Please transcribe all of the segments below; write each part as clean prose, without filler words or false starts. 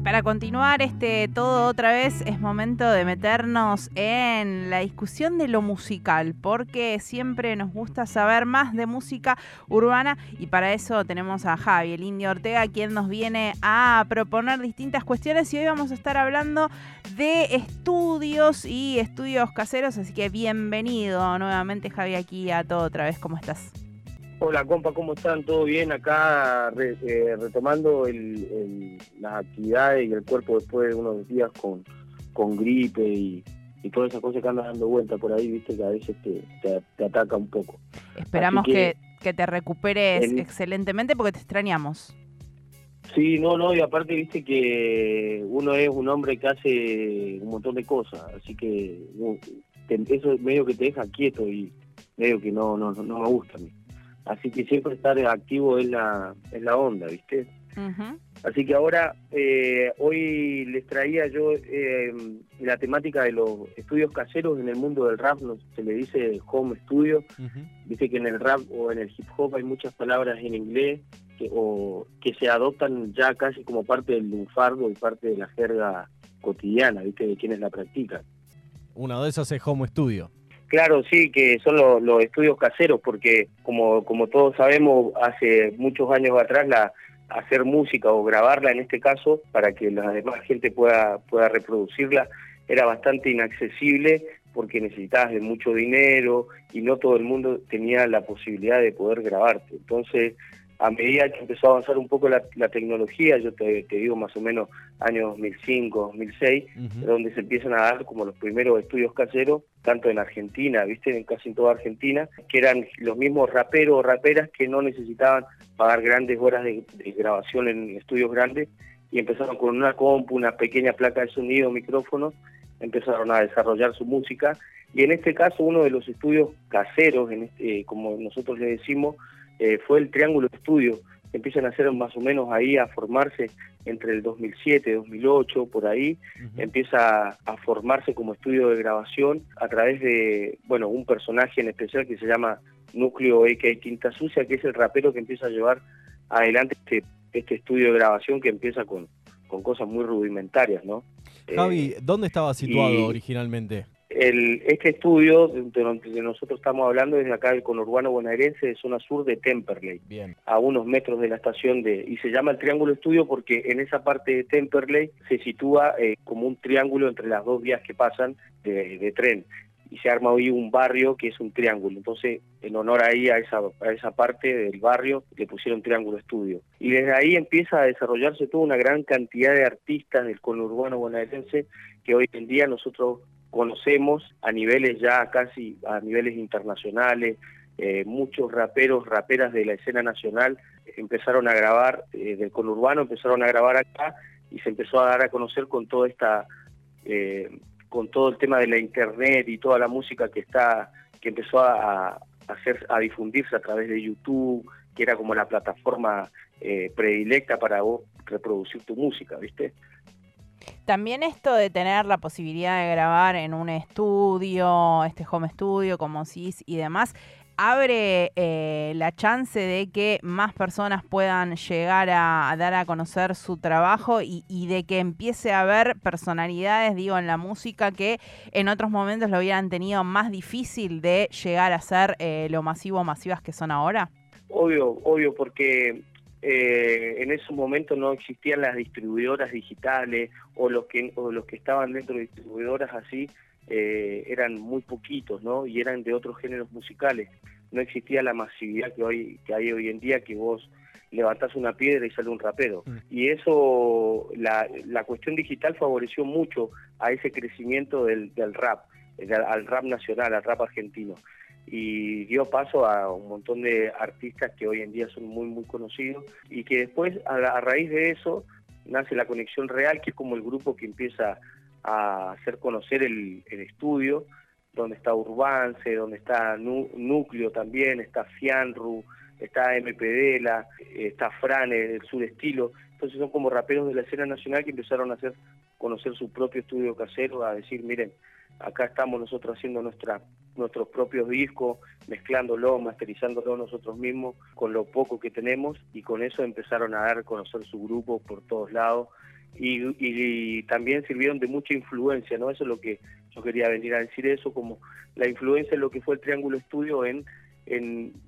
Y para continuar este todo otra vez es momento de meternos en la discusión de lo musical, porque siempre nos gusta saber más de música urbana y para eso tenemos a Javi el Indio Ortega, quien nos viene a proponer distintas cuestiones y hoy vamos a estar hablando de estudios y estudios caseros, así que bienvenido nuevamente Javi aquí a Todo Otra Vez, ¿cómo estás? Hola compa, ¿cómo están? ¿Todo bien? Acá retomando las actividades y el cuerpo después de unos días con gripe y todas esas cosas que andan dando vuelta por ahí, viste que a veces te ataca un poco. Esperamos que te recuperes excelentemente porque te extrañamos. Sí, no, y aparte viste que uno es un hombre que hace un montón de cosas, así que eso medio que te deja quieto y medio que no me gusta a mí. Así que siempre estar activo es la onda, ¿viste? Uh-huh. Así que ahora, hoy les traía yo la temática de los estudios caseros en el mundo del rap, se le dice home studio. Uh-huh. Viste que en el rap o en el hip hop hay muchas palabras en inglés que se adoptan ya casi como parte del lunfardo y parte de la jerga cotidiana, ¿viste? De quienes la practican. Una de esas es home studio. Claro, sí, que son los estudios caseros, porque como todos sabemos, hace muchos años atrás hacer música o grabarla en este caso, para que la demás gente pueda reproducirla, era bastante inaccesible porque necesitabas de mucho dinero y no todo el mundo tenía la posibilidad de poder grabarte. Entonces, a medida que empezó a avanzar un poco la tecnología, yo te digo más o menos años 2005, 2006, uh-huh, donde se empiezan a dar como los primeros estudios caseros, tanto en Argentina, viste, en casi en toda Argentina, que eran los mismos raperos o raperas que no necesitaban pagar grandes horas de grabación en estudios grandes y empezaron con una compu, una pequeña placa de sonido, micrófono, empezaron a desarrollar su música y en este caso uno de los estudios caseros, como nosotros le decimos, fue el Triángulo Studio, que empiezan a hacer más o menos ahí a formarse entre el 2007, 2008, por ahí, uh-huh, empieza a formarse como estudio de grabación a través de, bueno, un personaje en especial que se llama Núcleo AK Quinta Sucia, que es el rapero que empieza a llevar adelante este estudio de grabación que empieza con cosas muy rudimentarias, ¿no? Javi, ¿dónde estaba situado originalmente? Este estudio de nosotros estamos hablando desde acá del conurbano bonaerense de zona sur de Temperley. Bien. A unos metros de la estación y se llama el Triángulo Studio porque en esa parte de Temperley se sitúa como un triángulo entre las dos vías que pasan de tren y se arma hoy un barrio que es un triángulo, entonces en honor ahí a esa parte del barrio le pusieron Triángulo Studio y desde ahí empieza a desarrollarse toda una gran cantidad de artistas del conurbano bonaerense que hoy en día nosotros conocemos a niveles ya casi a niveles internacionales. Muchos raperos, raperas de la escena nacional empezaron a grabar del conurbano, empezaron a grabar acá y se empezó a dar a conocer con toda con todo el tema de la internet y toda la música que empezó a difundirse a través de YouTube, que era como la plataforma predilecta para vos reproducir tu música, ¿viste? También esto de tener la posibilidad de grabar en un estudio, este home studio como CIS y demás, abre la chance de que más personas puedan llegar a dar a conocer su trabajo y de que empiece a haber personalidades, digo, en la música que en otros momentos lo hubieran tenido más difícil de llegar a ser lo masivo o masivas que son ahora. Obvio, porque en esos momentos no existían las distribuidoras digitales o los que estaban dentro de distribuidoras así eran muy poquitos, ¿no? Y eran de otros géneros musicales. No existía la masividad que hay hoy en día, que vos levantás una piedra y sale un rapero. Y eso, la cuestión digital favoreció mucho a ese crecimiento del rap, al rap nacional, al rap argentino. Y dio paso a un montón de artistas que hoy en día son muy muy conocidos y que después a raíz de eso nace la Conexión Real, que es como el grupo que empieza a hacer conocer el estudio, donde está Urbance, donde está Núcleo también, está Fianru, está MP Dela, está Fran, el Surestilo. Entonces son como raperos de la escena nacional que empezaron a hacer conocer su propio estudio casero, a decir, miren, acá estamos nosotros haciendo nuestros propios discos, mezclándolo, masterizándolo nosotros mismos con lo poco que tenemos, y con eso empezaron a dar a conocer su grupo por todos lados y también sirvieron de mucha influencia, ¿no? Eso es lo que yo quería venir a decir, eso, como la influencia en lo que fue el Triángulo Studio en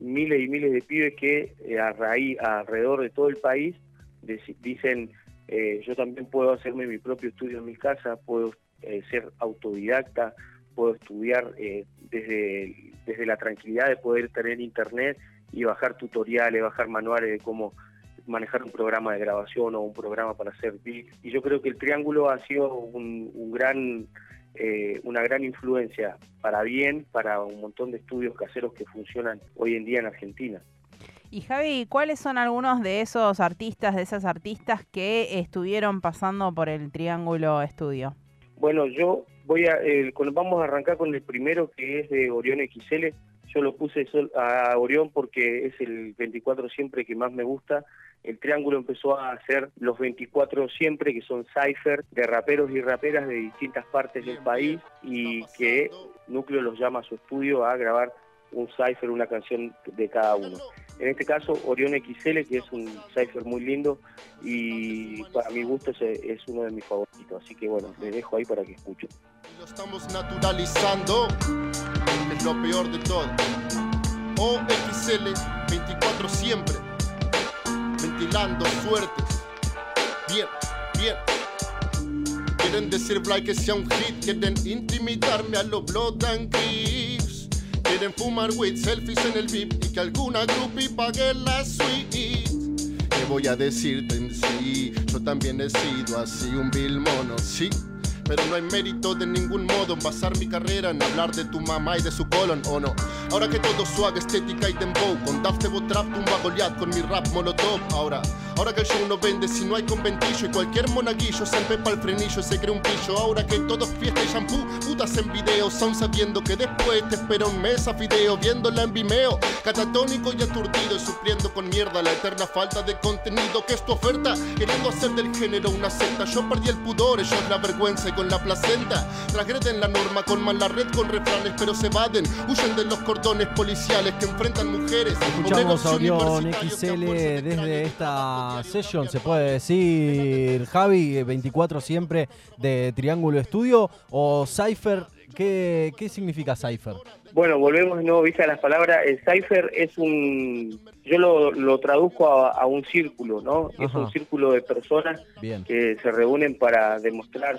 miles y miles de pibes que alrededor de todo el país dicen, yo también puedo hacerme mi propio estudio en mi casa, puedo ser autodidacta, puedo estudiar desde la tranquilidad de poder tener internet y bajar tutoriales, bajar manuales de cómo manejar un programa de grabación o un programa para hacer beat. Y yo creo que el Triángulo ha sido una gran influencia para bien, para un montón de estudios caseros que funcionan hoy en día en Argentina. Y Javi, ¿cuáles son algunos de esos artistas, de esas artistas que estuvieron pasando por el Triángulo Studio? Bueno, yo vamos a arrancar con el primero, que es de Orión XL. Yo lo puse a Orión porque es el 24 siempre que más me gusta. El Triángulo empezó a hacer los 24 siempre, que son cyphers de raperos y raperas de distintas partes del país, y que Núcleo los llama a su estudio a grabar un cypher, una canción de cada uno. En este caso, Orión XL, que es un cypher muy lindo y para mi gusto es uno de mis favoritos. Así que bueno, les dejo ahí para que escuchen. Lo estamos naturalizando, es lo peor de todo. OXL 24 siempre, ventilando suertes. Bien, bien. Quieren decir black que sea un hit, quieren intimidarme a los blood and grips. Quieren fumar weed, selfies en el VIP y que alguna groupie pague la suite. ¿Qué voy a decirte? Sí, yo también he sido así, un vil mono, sí. Pero no hay mérito de ningún modo en basar mi carrera en hablar de tu mamá y de su colon, o no. Ahora que todo swag, estética y dembow, con Daftebo Trap, tumba Goliath, con mi rap molotov. Ahora que el show no vende si no hay conventillo, y cualquier monaguillo se empepa el frenillo, se cree un pillo. Ahora que todo es fiesta y shampoo, putas en videos, aún sabiendo que después te espera un mes a fideo, viéndola en Vimeo, catatónico y aturdido, y supliendo con mierda la eterna falta de contenido que es tu oferta, queriendo hacer del género una secta. Yo perdí el pudor, ellos la vergüenza y con la placenta, transgreden la norma con mala red, con refranes, pero se evaden, huyen de los cordones policiales que enfrentan mujeres. Escuchamos a Orión XL desde esta sesión, se puede decir, Javi, 24 siempre de Triángulo Studio, o cypher. ¿Qué significa cypher? Bueno, volvemos de nuevo, viste, a las palabras. El cypher es yo lo traduzco a un círculo, ¿no? Ajá. Es un círculo de personas, bien, que se reúnen para demostrar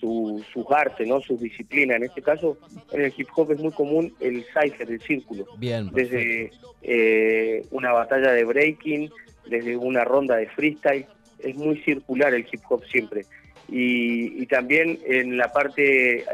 sus artes, ¿no? Sus disciplinas. En este caso, en el hip hop es muy común el cypher, el círculo. Bien. Desde una batalla de breaking, desde una ronda de freestyle, es muy circular el hip hop siempre. Y también en la parte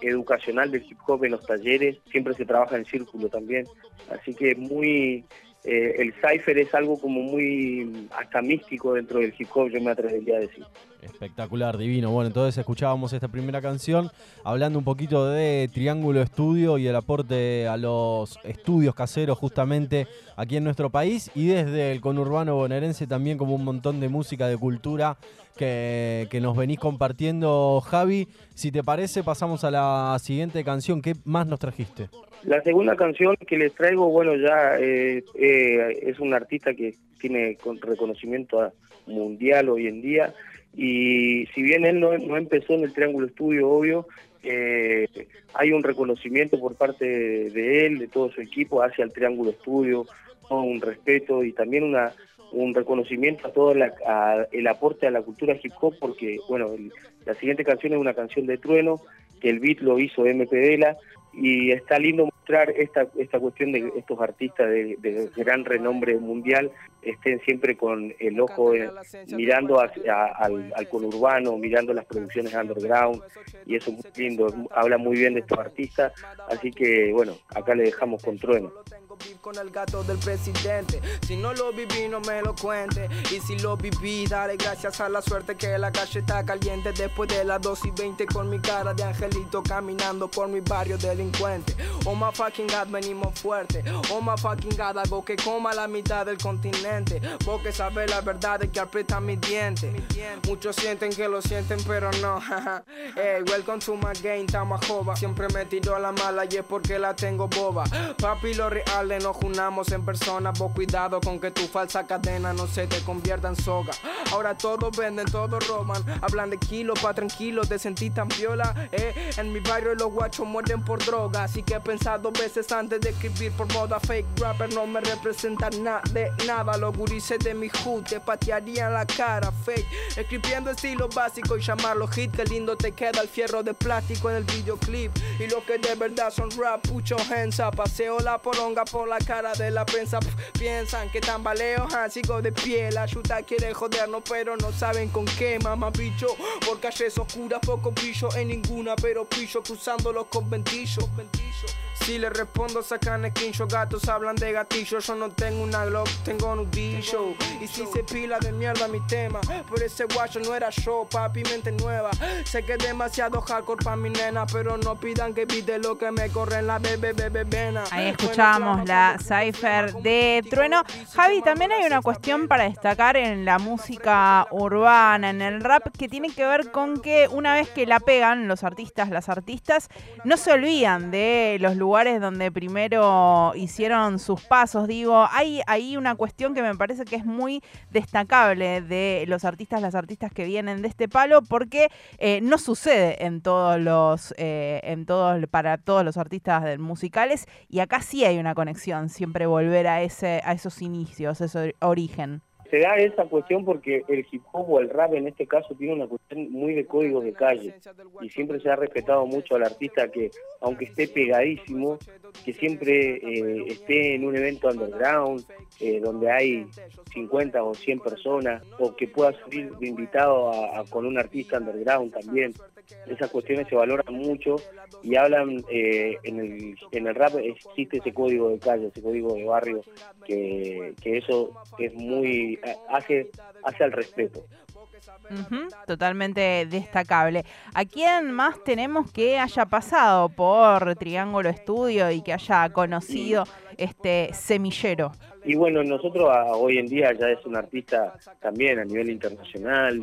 educacional del hip hop, en los talleres, siempre se trabaja en círculo también. Así que el cypher es algo como muy hasta místico dentro del hip hop, yo me atrevería a decir. Espectacular, divino. Bueno, entonces escuchábamos esta primera canción hablando un poquito de Triángulo Studio y el aporte a los estudios caseros justamente aquí en nuestro país, y desde el conurbano bonaerense también, como un montón de música, de cultura que nos venís compartiendo, Javi. Si te parece, pasamos a la siguiente canción. ¿Qué más nos trajiste? La segunda canción que les traigo, bueno, ya es un artista que tiene reconocimiento mundial hoy en día, y si bien él no empezó en el Triángulo Studio, obvio, hay un reconocimiento por parte de él, de todo su equipo, hacia el Triángulo Studio, ¿no? Un respeto y también un reconocimiento a todo el aporte a la cultura hip hop, porque, bueno, la siguiente canción es una canción de Trueno, que el beat lo hizo MP Dela, y está lindo mostrar esta cuestión de estos artistas de gran renombre mundial estén siempre con el ojo mirando al conurbano, mirando las producciones underground, y eso es muy lindo, habla muy bien de estos artistas. Así que bueno, acá le dejamos con Trueno. Con el gato del presidente, si no lo viví no me lo cuente, y si lo viví daré gracias a la suerte que la calle está caliente. Después de las 2:20 con mi cara de angelito caminando por mi barrio delincuente. Oh my fucking god, venimos fuerte. Oh my fucking god, hago que coma la mitad del continente, porque sabe la verdad de que aprieta mi diente. Muchos sienten que lo sienten pero no. Hey, welcome to my game, Tamajova. Siempre me tiró la mala y es porque la tengo boba. Papi, lo real desfile nos unamos en persona. Vos cuidado con que tu falsa cadena no se te convierta en soga. Ahora todos venden, todos roban, hablan de kilos pa' tranquilos, te sentí tan viola, En mi barrio los guachos mueren por droga, así que he pensado veces antes de escribir por moda. Fake rapper no me representan nada de nada. Los gurises de mi hood te patearían la cara. Fake, escribiendo estilo básico y llamarlo hit. Qué lindo te queda el fierro de plástico en el videoclip. Y lo que de verdad son rap, pucho hensa. Paseo la poronga por la cara de la prensa. Piensan que tambaleo, sigo de pie. La chuta quiere jodernos, pero no saben con qué, mamá bicho. Por calles oscuras, poco brillo en ninguna, pero pillo cruzando los conventillos. Si les respondo sacan esquincho, gatos hablan de gatillo. Yo no tengo una Glock, tengo un nudillo. Y si se pila de mierda mi tema, por ese guacho no era yo, papi, mente nueva. Sé que es demasiado hardcore pa' mi nena, pero no pidan que pide lo que me corre en la vena. Ahí escuchamos la cypher de Trueno. Javi, también hay una cuestión para destacar en la música urbana, en el rap, que tiene que ver con que una vez que la pegan los artistas, las artistas, no se olvidan de los lugares donde primero hicieron sus pasos. Digo, hay ahí una cuestión que me parece que es muy destacable de los artistas, las artistas que vienen de este palo, porque no sucede en todos los para todos los artistas musicales, y acá sí hay una conexión, siempre volver a esos inicios, ese origen. Se da esa cuestión porque el hip hop o el rap en este caso tiene una cuestión muy de códigos de calle, y siempre se ha respetado mucho al artista que, aunque esté pegadísimo, que siempre esté en un evento underground, donde hay 50 o 100 personas, o que pueda salir de invitado con un artista underground también. Esas cuestiones se valoran mucho y hablan, en el rap existe ese código de calle, ese código de barrio, que eso es muy hace al respeto. Uh-huh, totalmente destacable. ¿A quién más tenemos que haya pasado por Triángulo Studio y que haya conocido este semillero? Y bueno, nosotros hoy en día ya es un artista también a nivel internacional,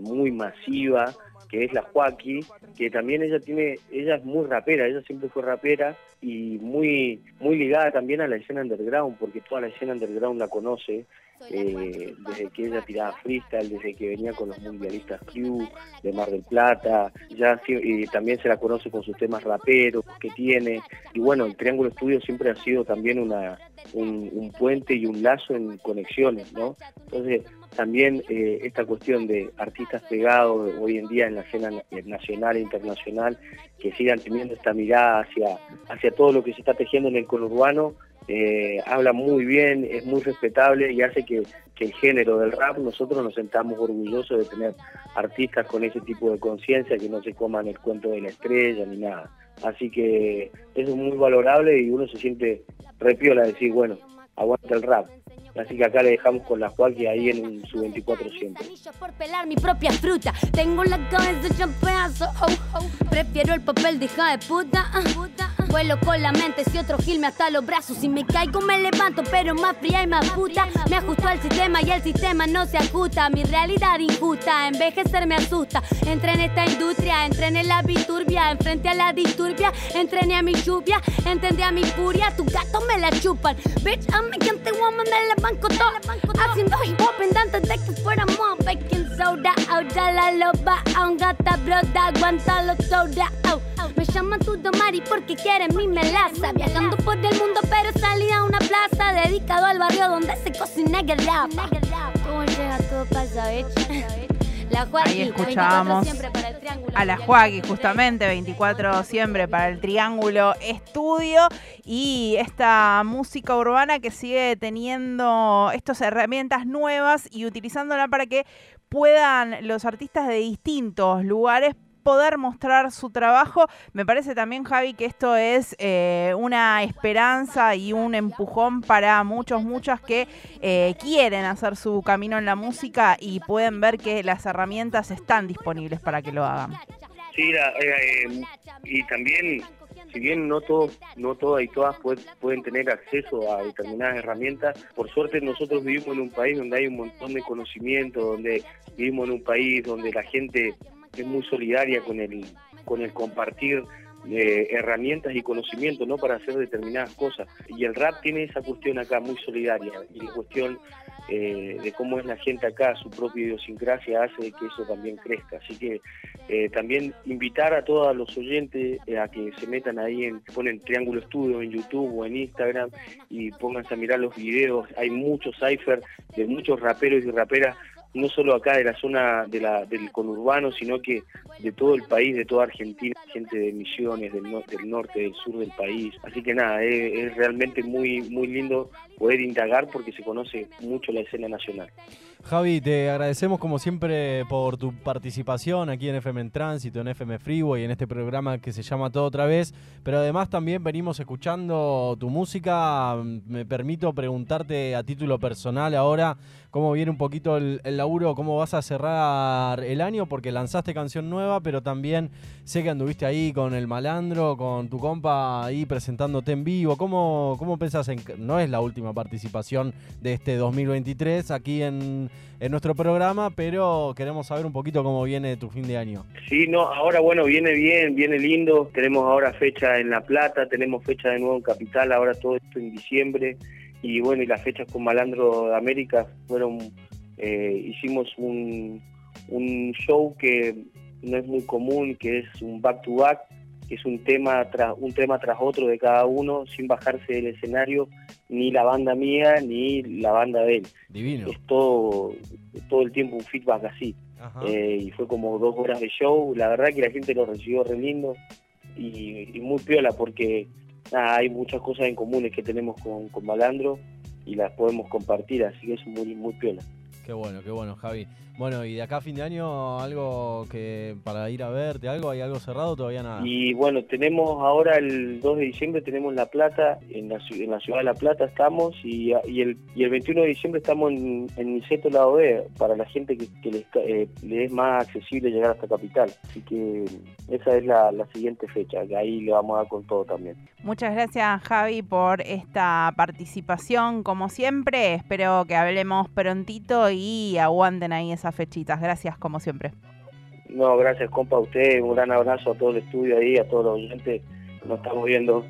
muy masiva, que es la Joaqui, que también ella es muy rapera, ella siempre fue rapera y muy, muy ligada también a la escena underground, porque toda la escena underground la conoce, desde que ella tiraba freestyle, desde que venía con los mundialistas crew de Mar del Plata, y también se la conoce con sus temas raperos que tiene. Y bueno, el Triángulo Studio siempre ha sido también un puente y un lazo en conexiones, ¿no? Entonces también esta cuestión de artistas pegados hoy en día en la escena nacional e internacional, que sigan teniendo esta mirada hacia todo lo que se está tejiendo en el conurbano, habla muy bien, es muy respetable y hace que el género del rap, nosotros nos sentamos orgullosos de tener artistas con ese tipo de conciencia, que no se coman el cuento de la estrella ni nada. Así que eso es muy valorable y uno se siente repiola de decir, bueno, aguanta el rap. Así que acá le dejamos con la Joaqui ahí en un sub-24 siempre. Por pelar mi propia fruta, tengo la cabeza hecha pedazo, oh, oh. Prefiero el papel de hija de puta, Vuelo con la mente, si otro gil me hasta los brazos. Si me caigo me levanto, pero más fría y más puta. Me ajustó al sistema y el sistema no se ajusta. Mi realidad injusta, envejecer me asusta. Entré en esta industria, entrené la biturbia, enfrente a la disturbia, entrené a mi lluvia, entendí a mi furia. Tus gatos me la chupan, bitch, I'm a gente woman, me la banco todo. Haciendo hip hop antes de que fuéramos baking soda, out ya la loba, aún gata broda, aguanta los soda, out. Me llaman Tudo Mari porque quieren mi melaza. Viajando por el mundo pero salí a una plaza, dedicado al barrio donde se cocina el rap. ¿Cómo llega todo pasa, bitch? Ahí escuchábamos a la Joaqui, justamente 24 siempre para el Triángulo Studio, y esta música urbana que sigue teniendo estas herramientas nuevas y utilizándola para que puedan los artistas de distintos lugares poder mostrar su trabajo. Me parece también, Javi, que esto es una esperanza y un empujón para muchos, muchas que quieren hacer su camino en la música y pueden ver que las herramientas están disponibles para que lo hagan. Sí, y también, si bien no todas y todas pueden tener acceso a determinadas herramientas, por suerte nosotros vivimos en un país donde hay un montón de conocimiento, donde vivimos en un país donde la gente es muy solidaria con el compartir herramientas y conocimientos, ¿no?, para hacer determinadas cosas. Y el rap tiene esa cuestión acá muy solidaria, y la cuestión de cómo es la gente acá, su propia idiosincrasia hace que eso también crezca. Así que también invitar a todos los oyentes a que se metan ahí, ponen Triángulo Studio en YouTube o en Instagram y pónganse a mirar los videos. Hay muchos cyphers de muchos raperos y raperas, no solo acá de la zona del conurbano, sino que de todo el país, de toda Argentina, gente de Misiones, del norte, del sur del país. Así que nada, es realmente muy, muy lindo poder indagar porque se conoce mucho la escena nacional. Javi, te agradecemos como siempre por tu participación aquí en FM en Tránsito, en FM Freeway, en este programa que se llama Todo Otra Vez, pero además también venimos escuchando tu música. Me permito preguntarte a título personal ahora cómo viene un poquito el laburo, cómo vas a cerrar el año, porque lanzaste canción nueva, pero también sé que anduviste ahí con el Malandro, con tu compa ahí presentándote en vivo. ¿Cómo pensás en...? No es la última participación de este 2023 aquí en nuestro programa, pero queremos saber un poquito cómo viene tu fin de año. Sí, no, ahora bueno, viene bien, viene lindo. Tenemos ahora fecha en La Plata, tenemos fecha de nuevo en Capital, ahora todo esto en diciembre. Y bueno, y las fechas con Malandro de América fueron... hicimos un show que no es muy común, que es un back to back, que es un tema tras otro de cada uno, sin bajarse del escenario, ni la banda mía ni la banda de él. Divino. Es todo el tiempo un feedback así. Y fue como 2 horas de show. La verdad que la gente lo recibió re lindo y muy piola, porque nada, hay muchas cosas en comunes que tenemos con Malandro y las podemos compartir, así que es muy, muy piola. Qué bueno, Javi. Bueno, y de acá a fin de año, algo que para ir a verte, algo, ¿hay algo cerrado o todavía nada? Y bueno, tenemos ahora el 2 de diciembre, tenemos La Plata, en la ciudad de La Plata estamos, y el 21 de diciembre estamos en Niceto, Lado B, para la gente que le es más accesible llegar hasta Capital. Así que esa es la siguiente fecha, que ahí le vamos a dar con todo también. Muchas gracias, Javi, por esta participación, como siempre. Espero que hablemos prontito y aguanten ahí esas fechitas. Gracias, como siempre. No, gracias, compa, a usted. Un gran abrazo a todo el estudio ahí, a todos los oyentes. Nos estamos viendo.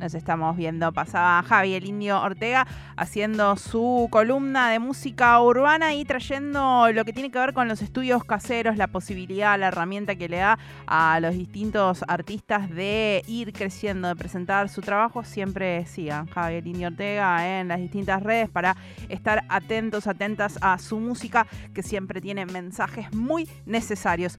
Nos estamos viendo. Pasaba Javi el Indio Ortega haciendo su columna de música urbana y trayendo lo que tiene que ver con los estudios caseros, la posibilidad, la herramienta que le da a los distintos artistas de ir creciendo, de presentar su trabajo. Siempre sigan Javi el Indio Ortega en las distintas redes para estar atentos, atentas a su música, que siempre tiene mensajes muy necesarios.